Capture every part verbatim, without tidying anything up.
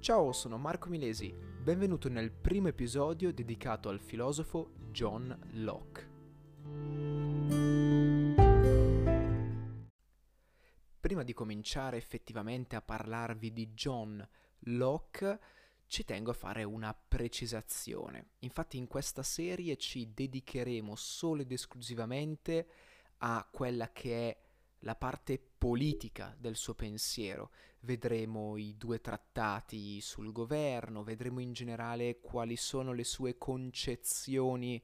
Ciao, sono Marco Milesi, benvenuto nel primo episodio dedicato al filosofo John Locke. Prima di cominciare effettivamente a parlarvi di John Locke, ci tengo a fare una precisazione. Infatti in questa serie ci dedicheremo solo ed esclusivamente a quella che è la parte politica del suo pensiero. Vedremo i due trattati sul governo, vedremo in generale quali sono le sue concezioni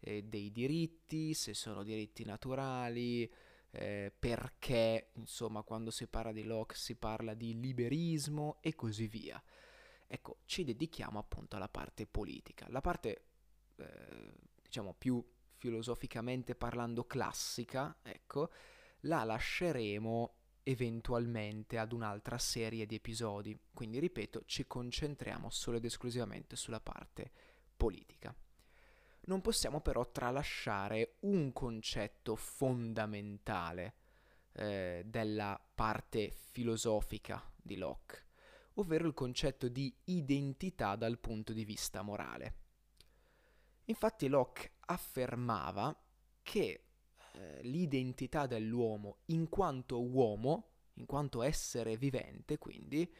eh, dei diritti, se sono diritti naturali, eh, perché, insomma, quando si parla di Locke si parla di liberismo e così via. Ecco, ci dedichiamo appunto alla parte politica. La parte, eh, diciamo, più filosoficamente parlando classica, ecco, la lasceremo eventualmente ad un'altra serie di episodi, quindi ripeto, ci concentriamo solo ed esclusivamente sulla parte politica. Non possiamo però tralasciare un concetto fondamentale eh, della parte filosofica di Locke, ovvero il concetto di identità dal punto di vista morale. Infatti Locke affermava che l'identità dell'uomo in quanto uomo, in quanto essere vivente, quindi,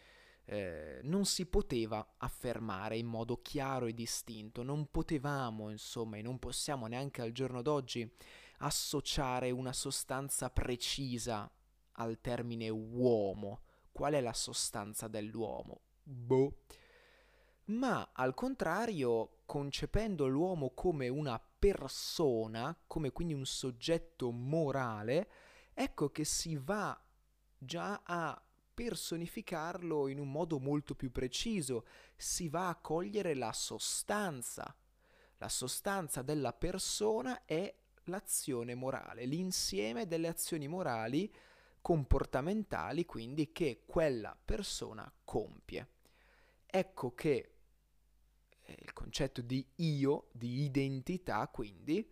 eh, non si poteva affermare in modo chiaro e distinto, non potevamo, insomma, e non possiamo neanche al giorno d'oggi associare una sostanza precisa al termine uomo. Qual è la sostanza dell'uomo? Boh. Ma al contrario, concependo l'uomo come una persona, come quindi un soggetto morale, ecco che si va già a personificarlo in un modo molto più preciso, si va a cogliere la sostanza. La sostanza della persona è l'azione morale, l'insieme delle azioni morali comportamentali, quindi, che quella persona compie. Ecco che il concetto di io, di identità, quindi,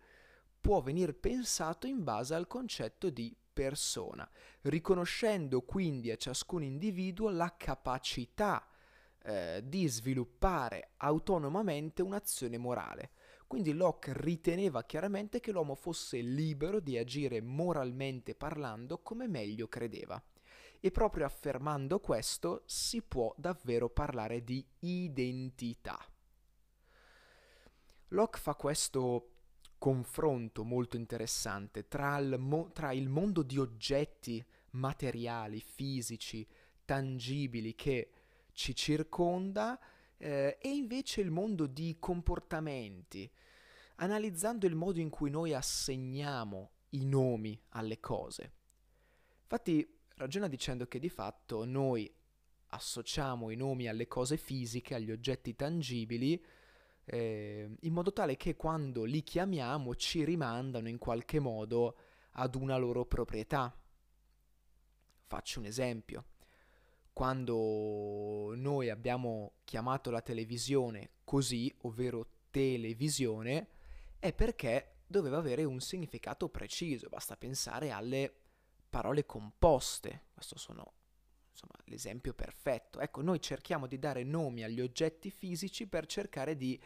può venir pensato in base al concetto di persona, riconoscendo quindi a ciascun individuo la capacità eh, di sviluppare autonomamente un'azione morale. Quindi Locke riteneva chiaramente che l'uomo fosse libero di agire moralmente parlando come meglio credeva. E proprio affermando questo si può davvero parlare di identità. Locke fa questo confronto molto interessante tra il, mo- tra il mondo di oggetti materiali, fisici, tangibili che ci circonda eh, e invece il mondo di comportamenti, analizzando il modo in cui noi assegniamo i nomi alle cose. Infatti ragiona dicendo che di fatto noi associamo i nomi alle cose fisiche, agli oggetti tangibili, in modo tale che quando li chiamiamo ci rimandano in qualche modo ad una loro proprietà. Faccio un esempio. Quando noi abbiamo chiamato la televisione così, ovvero televisione, è perché doveva avere un significato preciso. Basta pensare alle parole composte. Questo sono, insomma, l'esempio perfetto. Ecco, noi cerchiamo di dare nomi agli oggetti fisici per cercare di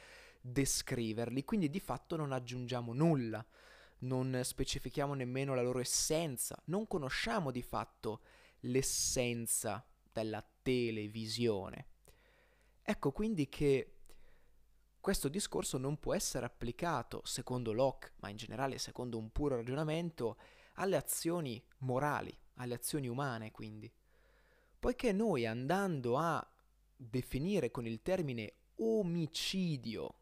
descriverli, quindi di fatto non aggiungiamo nulla, non specifichiamo nemmeno la loro essenza, non conosciamo di fatto l'essenza della televisione. Ecco quindi che questo discorso non può essere applicato, secondo Locke, ma in generale secondo un puro ragionamento, alle azioni morali, alle azioni umane, quindi. Poiché noi, andando a definire con il termine omicidio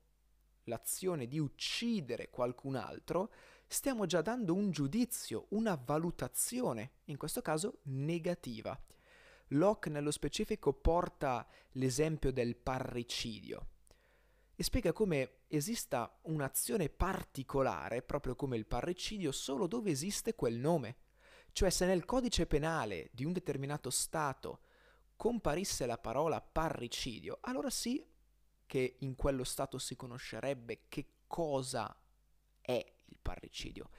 l'azione di uccidere qualcun altro, stiamo già dando un giudizio, una valutazione, in questo caso negativa. Locke nello specifico porta l'esempio del parricidio e spiega come esista un'azione particolare, proprio come il parricidio, solo dove esiste quel nome. Cioè, se nel codice penale di un determinato stato comparisse la parola parricidio, allora sì che in quello stato si conoscerebbe che cosa è il parricidio,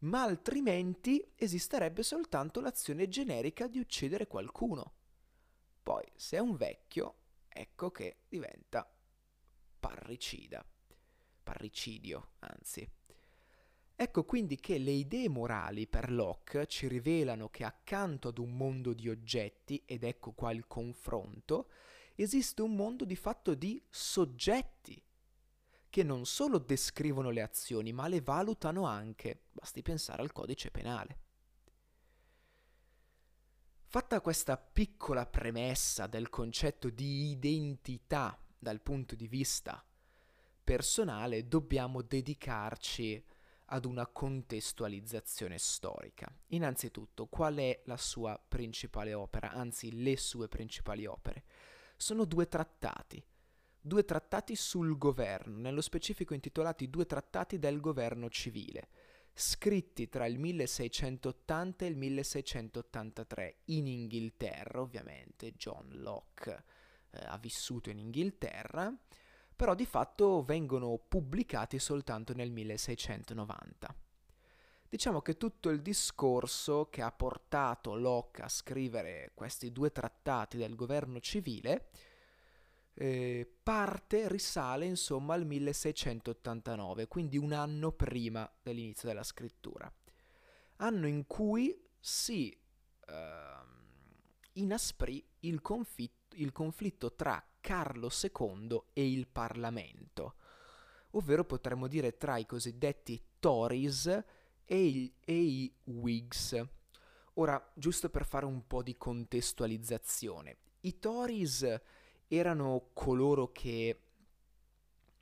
ma altrimenti esisterebbe soltanto l'azione generica di uccidere qualcuno. Poi, se è un vecchio, è ecco che diventa parricida, parricidio anzi. Ecco quindi che le idee morali per Locke ci rivelano che accanto ad un mondo di oggetti, ed ecco qua il confronto, esiste un mondo di fatto di soggetti, che non solo descrivono le azioni, ma le valutano anche, basti pensare al codice penale. Fatta questa piccola premessa del concetto di identità dal punto di vista personale, dobbiamo dedicarci ad una contestualizzazione storica. Innanzitutto, qual è la sua principale opera, anzi le sue principali opere? Sono due trattati, due trattati sul governo, nello specifico intitolati Due trattati del governo civile, scritti tra il milleseicentottanta e il milleseicentottantatre in Inghilterra, ovviamente. John Locke eh, ha vissuto in Inghilterra, però di fatto vengono pubblicati soltanto nel milleseicentonovanta. Diciamo che tutto il discorso che ha portato Locke a scrivere questi due trattati del governo civile eh, parte, risale insomma al milleseicentoottantanove, quindi un anno prima dell'inizio della scrittura, anno in cui si eh, inasprì il conflitto, il conflitto tra Carlo secondo e il Parlamento, ovvero potremmo dire tra i cosiddetti Tories e, il, e i Whigs. Ora, giusto per fare un po' di contestualizzazione, i Tories erano coloro che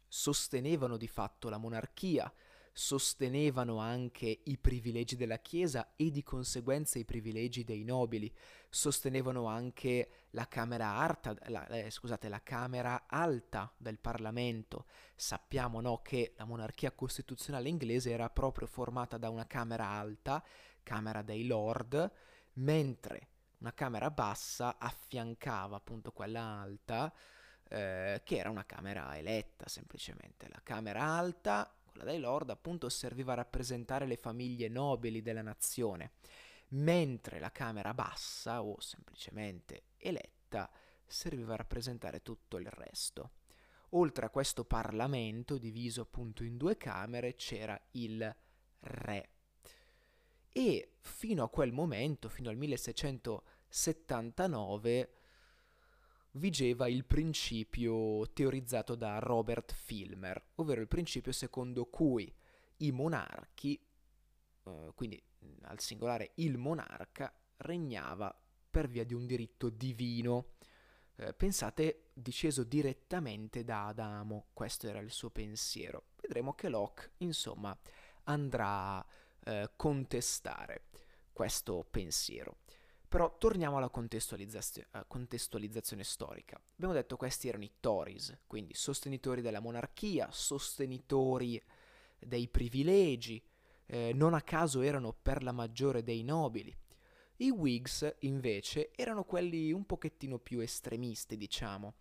sostenevano di fatto la monarchia, sostenevano anche i privilegi della Chiesa e di conseguenza i privilegi dei nobili, sostenevano anche la Camera Alta, la, eh, scusate, la Camera Alta del Parlamento. Sappiamo, no, che la monarchia costituzionale inglese era proprio formata da una Camera Alta, Camera dei Lord, mentre una Camera Bassa affiancava appunto quella alta, eh, che era una Camera eletta semplicemente. La Camera Alta, la dei Lord, appunto, serviva a rappresentare le famiglie nobili della nazione, mentre la Camera Bassa, o semplicemente eletta, serviva a rappresentare tutto il resto. Oltre a questo Parlamento, diviso appunto in due camere, c'era il re. E fino a quel momento, fino al milleseicentosettantanove, vigeva il principio teorizzato da Robert Filmer, ovvero il principio secondo cui i monarchi, eh, quindi al singolare il monarca, regnava per via di un diritto divino. Eh, pensate, disceso direttamente da Adamo, questo era il suo pensiero. Vedremo che Locke, insomma, andrà a eh, contestare questo pensiero. Però torniamo alla contestualizzazio- contestualizzazione storica. Abbiamo detto che questi erano i Tories, quindi sostenitori della monarchia, sostenitori dei privilegi, eh, non a caso erano per la maggiore dei nobili. I Whigs, invece, erano quelli un pochettino più estremisti, diciamo.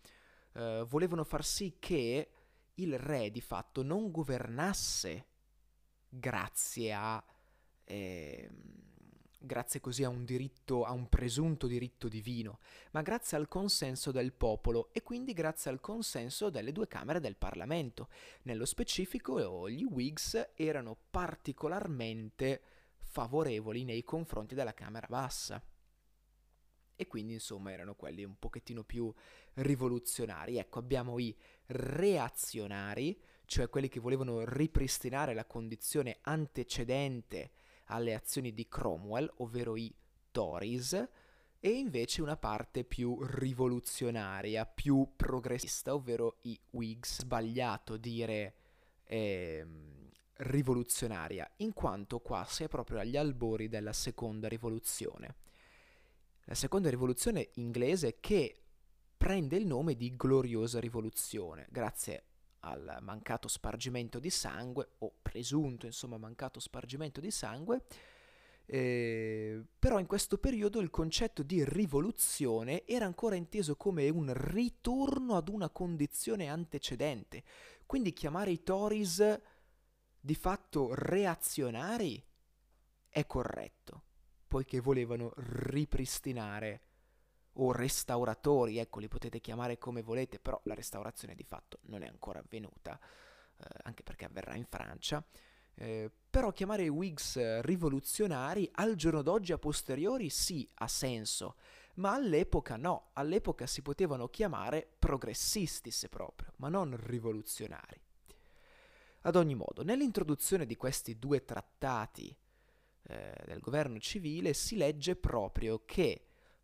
Eh, volevano far sì che il re, di fatto, non governasse grazie a... Ehm, grazie così a un diritto, a un presunto diritto divino, ma grazie al consenso del popolo e quindi grazie al consenso delle due camere del Parlamento. Nello specifico, gli Whigs erano particolarmente favorevoli nei confronti della Camera Bassa e quindi insomma erano quelli un pochettino più rivoluzionari. Ecco, abbiamo i reazionari, cioè quelli che volevano ripristinare la condizione antecedente alle azioni di Cromwell, ovvero i Tories, e invece una parte più rivoluzionaria, più progressista, ovvero i Whigs. Sbagliato dire eh, rivoluzionaria, in quanto qua si è proprio agli albori della seconda rivoluzione. La seconda rivoluzione inglese, che prende il nome di Gloriosa Rivoluzione, grazie al mancato spargimento di sangue, o presunto insomma mancato spargimento di sangue, eh, però in questo periodo il concetto di rivoluzione era ancora inteso come un ritorno ad una condizione antecedente, quindi chiamare i Tories di fatto reazionari è corretto, poiché volevano ripristinare o restauratori, ecco, li potete chiamare come volete, però la restaurazione di fatto non è ancora avvenuta, eh, anche perché avverrà in Francia. Eh, però chiamare i Whigs rivoluzionari al giorno d'oggi a posteriori sì, ha senso, ma all'epoca no, all'epoca si potevano chiamare progressisti se proprio, ma non rivoluzionari. Ad ogni modo, nell'introduzione di questi due trattati eh, del governo civile si legge proprio che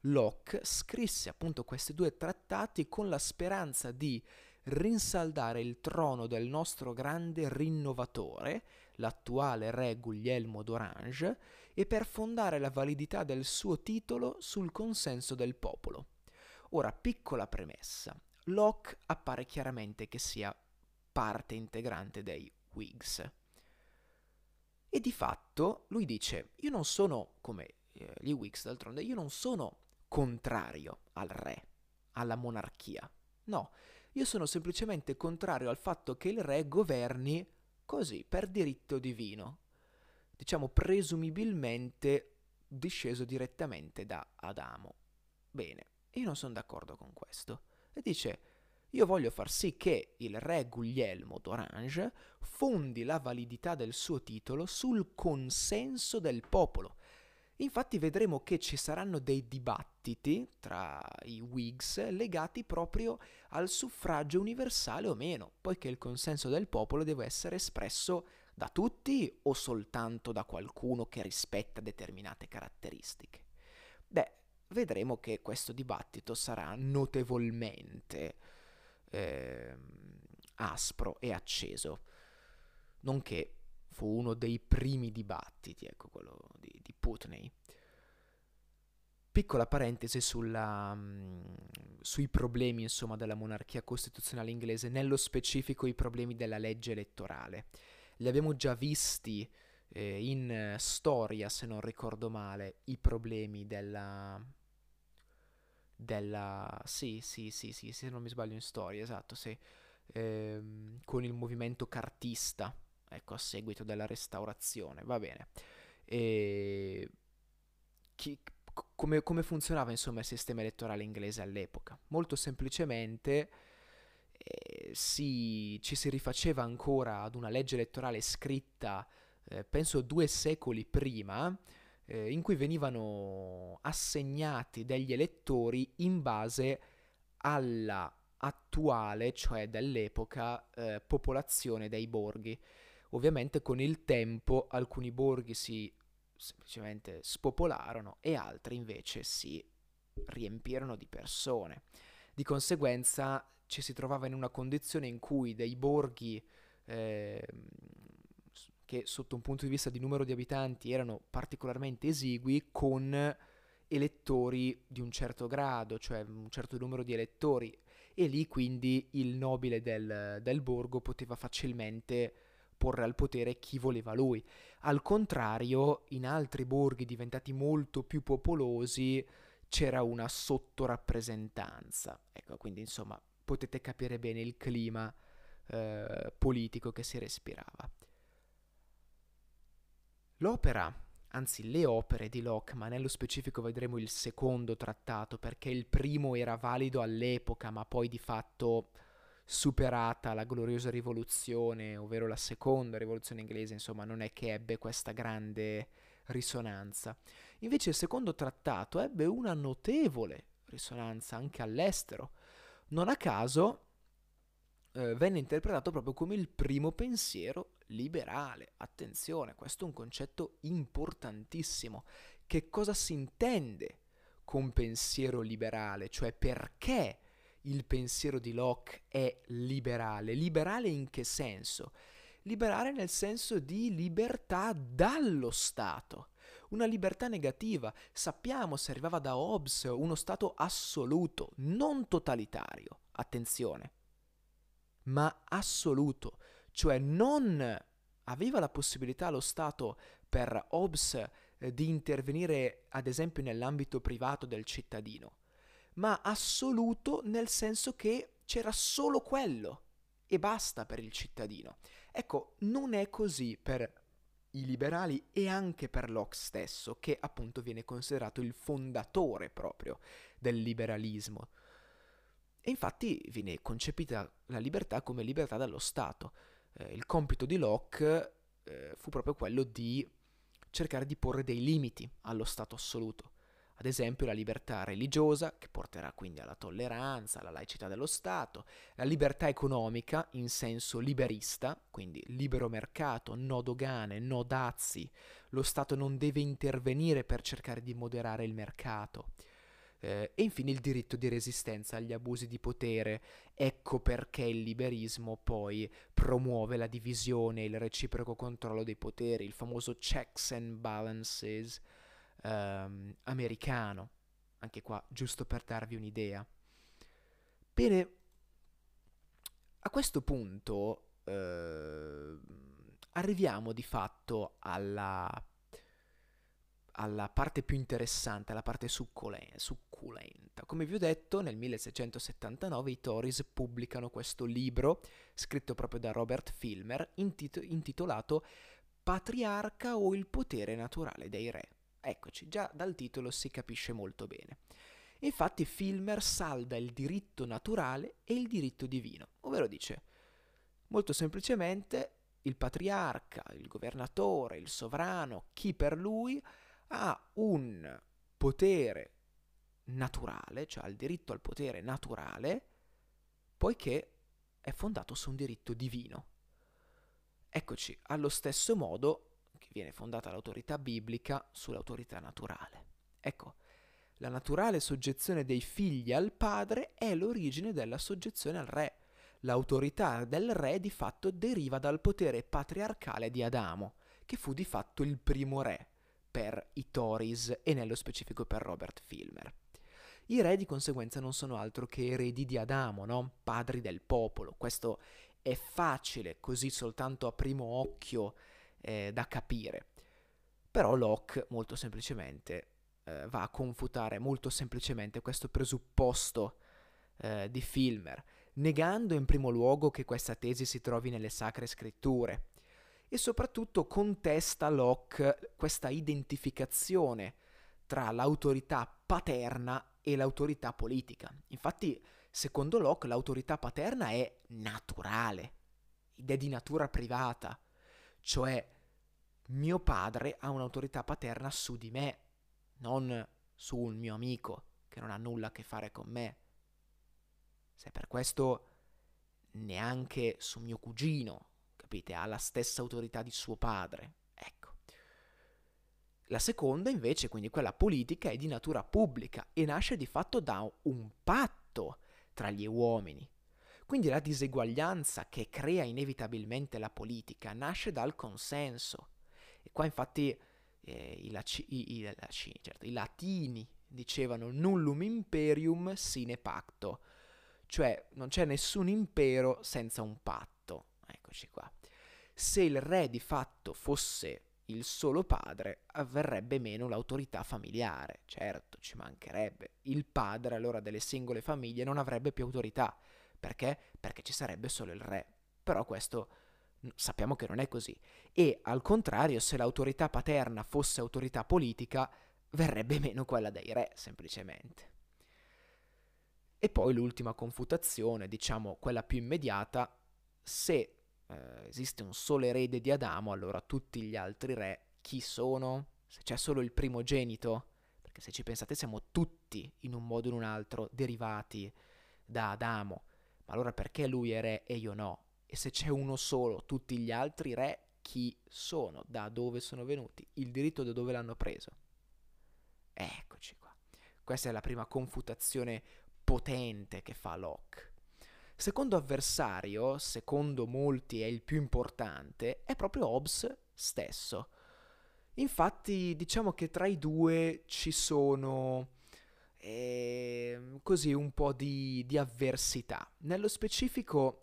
Locke scrisse appunto questi due trattati con la speranza di rinsaldare il trono del nostro grande rinnovatore, l'attuale re Guglielmo d'Orange, e per fondare la validità del suo titolo sul consenso del popolo. Ora, piccola premessa, Locke appare chiaramente che sia parte integrante dei Whigs. E di fatto lui dice, io non sono, come eh, gli Whigs d'altronde, io non sono contrario al re, alla monarchia, no. Io sono semplicemente contrario al fatto che il re governi così, per diritto divino, diciamo presumibilmente disceso direttamente da Adamo. Bene, io non sono d'accordo con questo. E dice, io voglio far sì che il re Guglielmo d'Orange fondi la validità del suo titolo sul consenso del popolo. Infatti vedremo che ci saranno dei dibattiti tra i Whigs legati proprio al suffragio universale o meno, poiché il consenso del popolo deve essere espresso da tutti o soltanto da qualcuno che rispetta determinate caratteristiche. Beh, vedremo che questo dibattito sarà notevolmente eh, aspro e acceso, nonché fu uno dei primi dibattiti, ecco, quello di, di Putney. Piccola parentesi sulla, mh, sui problemi, insomma, della monarchia costituzionale inglese, nello specifico i problemi della legge elettorale. Li abbiamo già visti eh, in eh, storia, se non ricordo male, i problemi della... della... sì, sì, sì, sì, se non mi sbaglio in storia, esatto, sì, ehm, con il movimento cartista. Ecco, a seguito della restaurazione, va bene. E chi, come, come funzionava, insomma, il sistema elettorale inglese all'epoca? Molto semplicemente eh, si, ci si rifaceva ancora ad una legge elettorale scritta, eh, penso due secoli prima, eh, in cui venivano assegnati degli elettori in base alla attuale, cioè dell'epoca, eh, popolazione dei borghi. Ovviamente con il tempo alcuni borghi si semplicemente spopolarono e altri invece si riempirono di persone. Di conseguenza ci si trovava in una condizione in cui dei borghi eh, che sotto un punto di vista di numero di abitanti erano particolarmente esigui, con elettori di un certo grado, cioè un certo numero di elettori, e lì quindi il nobile del, del borgo poteva facilmente porre al potere chi voleva lui. Al contrario, in altri borghi diventati molto più popolosi c'era una sottorappresentanza. Ecco, quindi insomma potete capire bene il clima eh, politico che si respirava. L'opera, anzi le opere di Locke, ma nello specifico vedremo il secondo trattato, perché il primo era valido all'epoca, ma poi di fatto, superata la gloriosa rivoluzione, ovvero la seconda rivoluzione inglese, insomma, non è che ebbe questa grande risonanza. Invece il secondo trattato ebbe una notevole risonanza anche all'estero. Non a caso eh, venne interpretato proprio come il primo pensiero liberale. Attenzione, questo è un concetto importantissimo. Che cosa si intende con pensiero liberale? Cioè, perché il pensiero di Locke è liberale? Liberale in che senso? Liberale nel senso di libertà dallo Stato, una libertà negativa. Sappiamo, se arrivava da Hobbes, uno Stato assoluto, non totalitario, attenzione, ma assoluto, cioè non aveva la possibilità lo Stato, per Hobbes, eh, di intervenire ad esempio nell'ambito privato del cittadino, ma assoluto nel senso che c'era solo quello e basta per il cittadino. Ecco, non è così per i liberali e anche per Locke stesso, che appunto viene considerato il fondatore proprio del liberalismo. E infatti viene concepita la libertà come libertà dallo Stato. Eh, il compito di Locke eh, fu proprio quello di cercare di porre dei limiti allo Stato assoluto. Ad esempio la libertà religiosa, che porterà quindi alla tolleranza, alla laicità dello Stato, la libertà economica in senso liberista, quindi libero mercato, no dogane, no dazi, lo Stato non deve intervenire per cercare di moderare il mercato. Eh, e infine il diritto di resistenza agli abusi di potere, ecco perché il liberismo poi promuove la divisione, il reciproco controllo dei poteri, il famoso checks and balances, Um, americano, anche qua giusto per darvi un'idea. Bene, a questo punto eh, arriviamo di fatto alla, alla parte più interessante, alla parte succulenta. Come vi ho detto, nel milleseicento settantanove i Tories pubblicano questo libro scritto proprio da Robert Filmer intito- intitolato Patriarca o il potere naturale dei re. Eccoci, già dal titolo si capisce molto bene. Infatti Filmer salda il diritto naturale e il diritto divino, ovvero dice, molto semplicemente, il patriarca, il governatore, il sovrano, chi per lui, ha un potere naturale, cioè ha il diritto al potere naturale, poiché è fondato su un diritto divino. Eccoci, allo stesso modo viene fondata l'autorità biblica sull'autorità naturale. Ecco, la naturale soggezione dei figli al padre è l'origine della soggezione al re. L'autorità del re di fatto deriva dal potere patriarcale di Adamo, che fu di fatto il primo re per i Tories e nello specifico per Robert Filmer. I re di conseguenza non sono altro che eredi di Adamo, no? Padri del popolo. Questo è facile, così soltanto a primo occhio, da capire. Però Locke molto semplicemente eh, va a confutare molto semplicemente questo presupposto eh, di Filmer, negando in primo luogo che questa tesi si trovi nelle sacre scritture e soprattutto contesta Locke questa identificazione tra l'autorità paterna e l'autorità politica. Infatti, secondo Locke, l'autorità paterna è naturale ed è di natura privata, cioè mio padre ha un'autorità paterna su di me, non su un mio amico che non ha nulla a che fare con me. Se per questo neanche su mio cugino, capite? Ha la stessa autorità di suo padre, ecco. La seconda invece, quindi quella politica, è di natura pubblica e nasce di fatto da un patto tra gli uomini. Quindi la diseguaglianza che crea inevitabilmente la politica nasce dal consenso. E qua infatti eh, i, laci, i, i, laci, certo, i latini dicevano nullum imperium sine pacto, cioè non c'è nessun impero senza un patto. Eccoci qua. Se il re di fatto fosse il solo padre, avverrebbe meno l'autorità familiare. Certo, ci mancherebbe. Il padre allora delle singole famiglie non avrebbe più autorità. Perché? Perché ci sarebbe solo il re. Però questo sappiamo che non è così. E al contrario, se l'autorità paterna fosse autorità politica, verrebbe meno quella dei re, semplicemente. E poi l'ultima confutazione, diciamo quella più immediata, se eh, esiste un solo erede di Adamo, allora tutti gli altri re chi sono? Se c'è solo il primogenito? Perché se ci pensate siamo tutti, in un modo o in un altro, derivati da Adamo. Ma allora perché lui è re e io no? E se c'è uno solo, tutti gli altri re chi sono? Da dove sono venuti? Il diritto da dove l'hanno preso? Eccoci qua. Questa è la prima confutazione potente che fa Locke. Secondo avversario, secondo molti è il più importante, è proprio Hobbes stesso. Infatti diciamo che tra i due ci sono... E così un po' di, di avversità. Nello specifico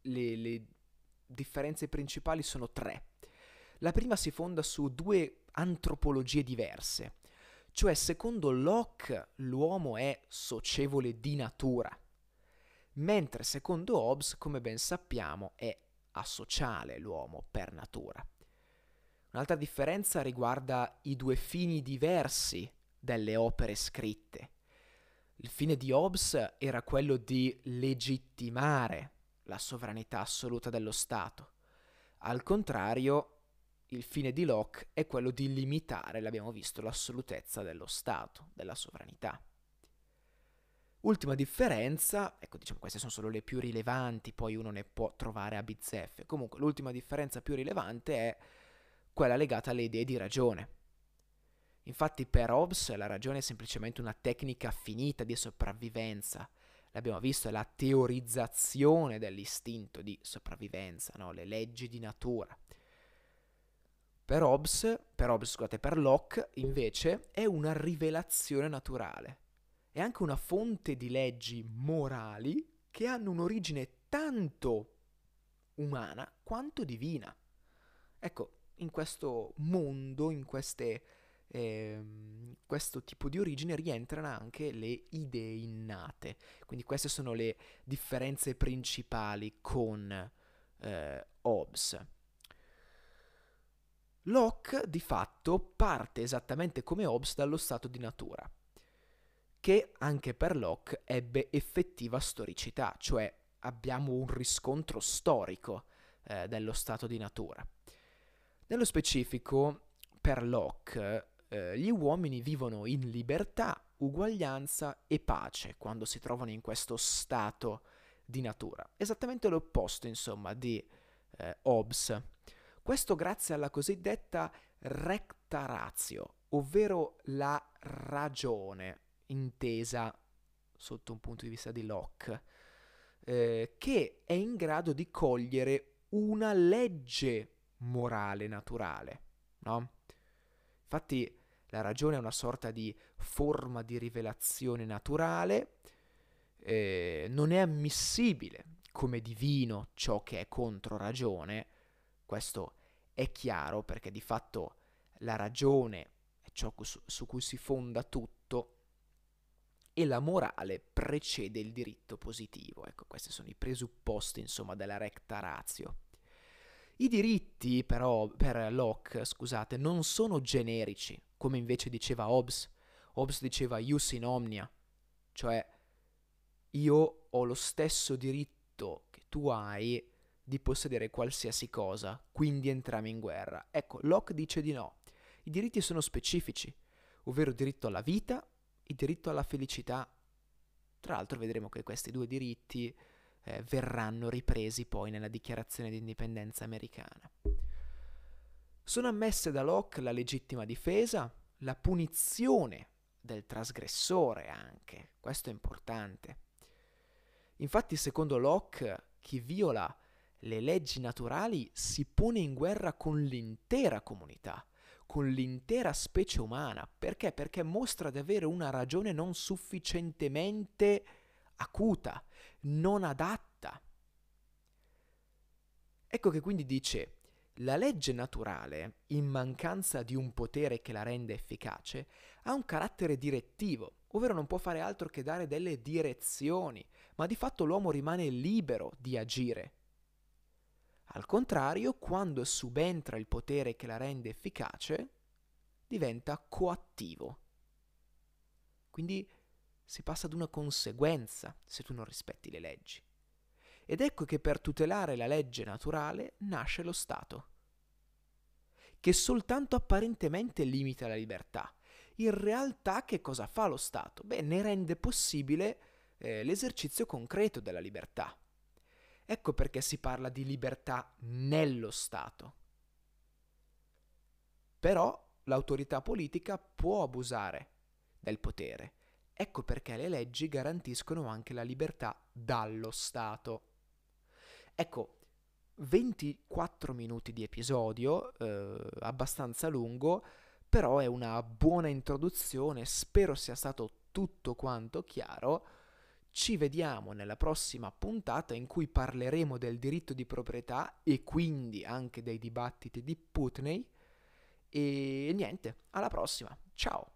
le, le differenze principali sono tre. La prima si fonda su due antropologie diverse, cioè secondo Locke l'uomo è socievole di natura, mentre secondo Hobbes, come ben sappiamo, è asociale l'uomo per natura. Un'altra differenza riguarda i due fini diversi delle opere scritte. Il fine di Hobbes era quello di legittimare la sovranità assoluta dello Stato. Al contrario, il fine di Locke è quello di limitare, l'abbiamo visto, l'assolutezza dello Stato, della sovranità. Ultima differenza, ecco, diciamo queste sono solo le più rilevanti, poi uno ne può trovare a bizzeffe. Comunque l'ultima differenza più rilevante è quella legata alle idee di ragione. Infatti per Hobbes la ragione è semplicemente una tecnica finita di sopravvivenza. L'abbiamo visto, è la teorizzazione dell'istinto di sopravvivenza, no? Le leggi di natura. Per Hobbes, per Hobbes, scusate, per Locke invece è una rivelazione naturale. È anche una fonte di leggi morali che hanno un'origine tanto umana quanto divina. Ecco, in questo mondo, in queste, eh, questo tipo di origine rientrano anche le idee innate. Quindi queste sono le differenze principali con eh, Hobbes. Locke, di fatto, parte esattamente come Hobbes dallo stato di natura, che anche per Locke ebbe effettiva storicità, cioè abbiamo un riscontro storico eh, dello stato di natura. Nello specifico, per Locke, eh, gli uomini vivono in libertà, uguaglianza e pace quando si trovano in questo stato di natura. Esattamente l'opposto, insomma, di eh, Hobbes. Questo grazie alla cosiddetta recta ratio, ovvero la ragione, intesa sotto un punto di vista di Locke, eh, che è in grado di cogliere una legge morale naturale, no? Infatti la ragione è una sorta di forma di rivelazione naturale, eh, non è ammissibile come divino ciò che è contro ragione. Questo è chiaro perché di fatto la ragione è ciò su, su cui si fonda tutto e la morale precede il diritto positivo. Ecco, questi sono i presupposti, insomma, della recta ratio. I diritti, però, per Locke, scusate, non sono generici, come invece diceva Hobbes. Hobbes diceva ius in omnia, cioè io ho lo stesso diritto che tu hai di possedere qualsiasi cosa, quindi entriamo in guerra. Ecco, Locke dice di no. I diritti sono specifici, ovvero il diritto alla vita e il diritto alla felicità. Tra l'altro vedremo che questi due diritti eh, verranno ripresi poi nella dichiarazione di indipendenza americana. Sono ammesse da Locke la legittima difesa, la punizione del trasgressore anche, questo è importante. Infatti, secondo Locke, chi viola le leggi naturali si pone in guerra con l'intera comunità, con l'intera specie umana. Perché? Perché mostra di avere una ragione non sufficientemente acuta, non adatta. Ecco che quindi dice: la legge naturale, in mancanza di un potere che la rende efficace, ha un carattere direttivo, ovvero non può fare altro che dare delle direzioni, ma di fatto l'uomo rimane libero di agire. Al contrario, quando subentra il potere che la rende efficace, diventa coattivo. Quindi si passa ad una conseguenza se tu non rispetti le leggi. Ed ecco che per tutelare la legge naturale nasce lo Stato, che soltanto apparentemente limita la libertà. In realtà che cosa fa lo Stato? Beh, ne rende possibile eh, l'esercizio concreto della libertà. Ecco perché si parla di libertà nello Stato. Però l'autorità politica può abusare del potere. Ecco perché le leggi garantiscono anche la libertà dallo Stato. Ecco, ventiquattro minuti di episodio, eh, abbastanza lungo, però è una buona introduzione, spero sia stato tutto quanto chiaro. Ci vediamo nella prossima puntata in cui parleremo del diritto di proprietà e quindi anche dei dibattiti di Putney. E niente, alla prossima, ciao!